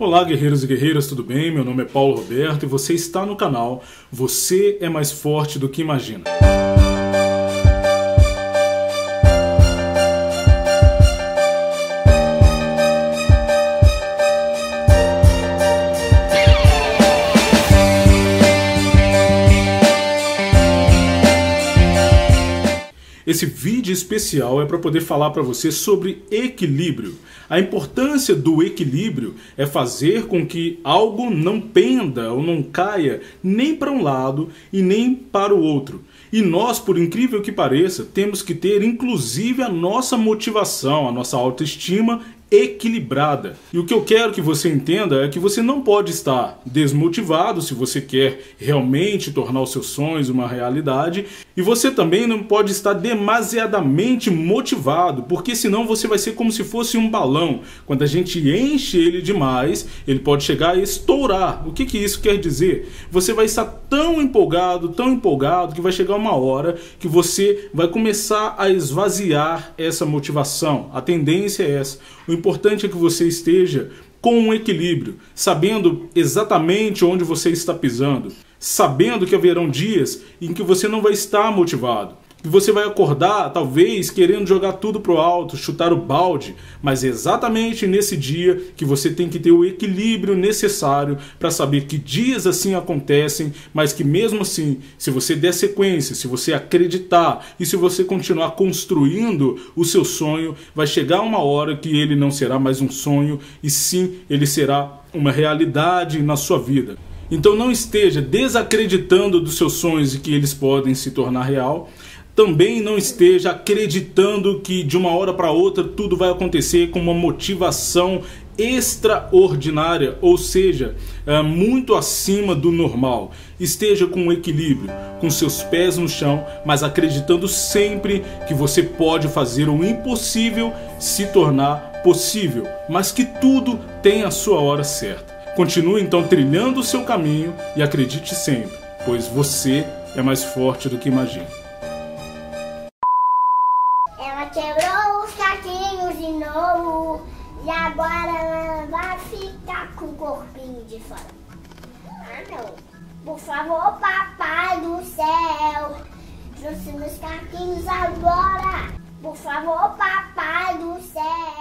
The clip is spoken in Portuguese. Olá, guerreiros e guerreiras, tudo bem? Meu nome é Paulo Roberto e você está no canal Você é mais forte do que imagina. Esse vídeo especial é para poder falar para você sobre equilíbrio. A importância do equilíbrio é fazer com que algo não penda ou não caia nem para um lado e nem para o outro. E nós, por incrível que pareça, temos que ter inclusive a nossa motivação, a nossa autoestima equilibrada. E o que eu quero que você entenda é que você não pode estar desmotivado se você quer realmente tornar os seus sonhos uma realidade, e você também não pode estar demasiadamente motivado, porque senão você vai ser como se fosse um balão. Quando a gente enche ele demais, ele pode chegar a estourar. O que que isso quer dizer? Você vai estar tão empolgado, que vai chegar uma hora que você vai começar a esvaziar essa motivação. A tendência é essa. O importante é que você esteja com um equilíbrio, sabendo exatamente onde você está pisando, sabendo que haverão dias em que você não vai estar motivado, que você vai acordar talvez querendo jogar tudo pro alto, chutar o balde, mas é exatamente nesse dia que você tem que ter o equilíbrio necessário para saber que dias assim acontecem, mas que mesmo assim, se você der sequência, se você acreditar e se você continuar construindo o seu sonho, vai chegar uma hora que ele não será mais um sonho e sim ele será uma realidade na sua vida. Então não esteja desacreditando dos seus sonhos e que eles podem se tornar real. Também não esteja acreditando que de uma hora para outra tudo vai acontecer com uma motivação extraordinária, ou seja, muito acima do normal. Esteja com equilíbrio, com seus pés no chão, mas acreditando sempre que você pode fazer o impossível se tornar possível, mas que tudo tem a sua hora certa. Continue então trilhando o seu caminho e acredite sempre, pois você é mais forte do que imagina. Quebrou os caquinhos de novo e agora vai ficar com o corpinho de fora. Ah, não. Por favor, papai do céu, trouxe meus caquinhos agora. Por favor, papai do céu.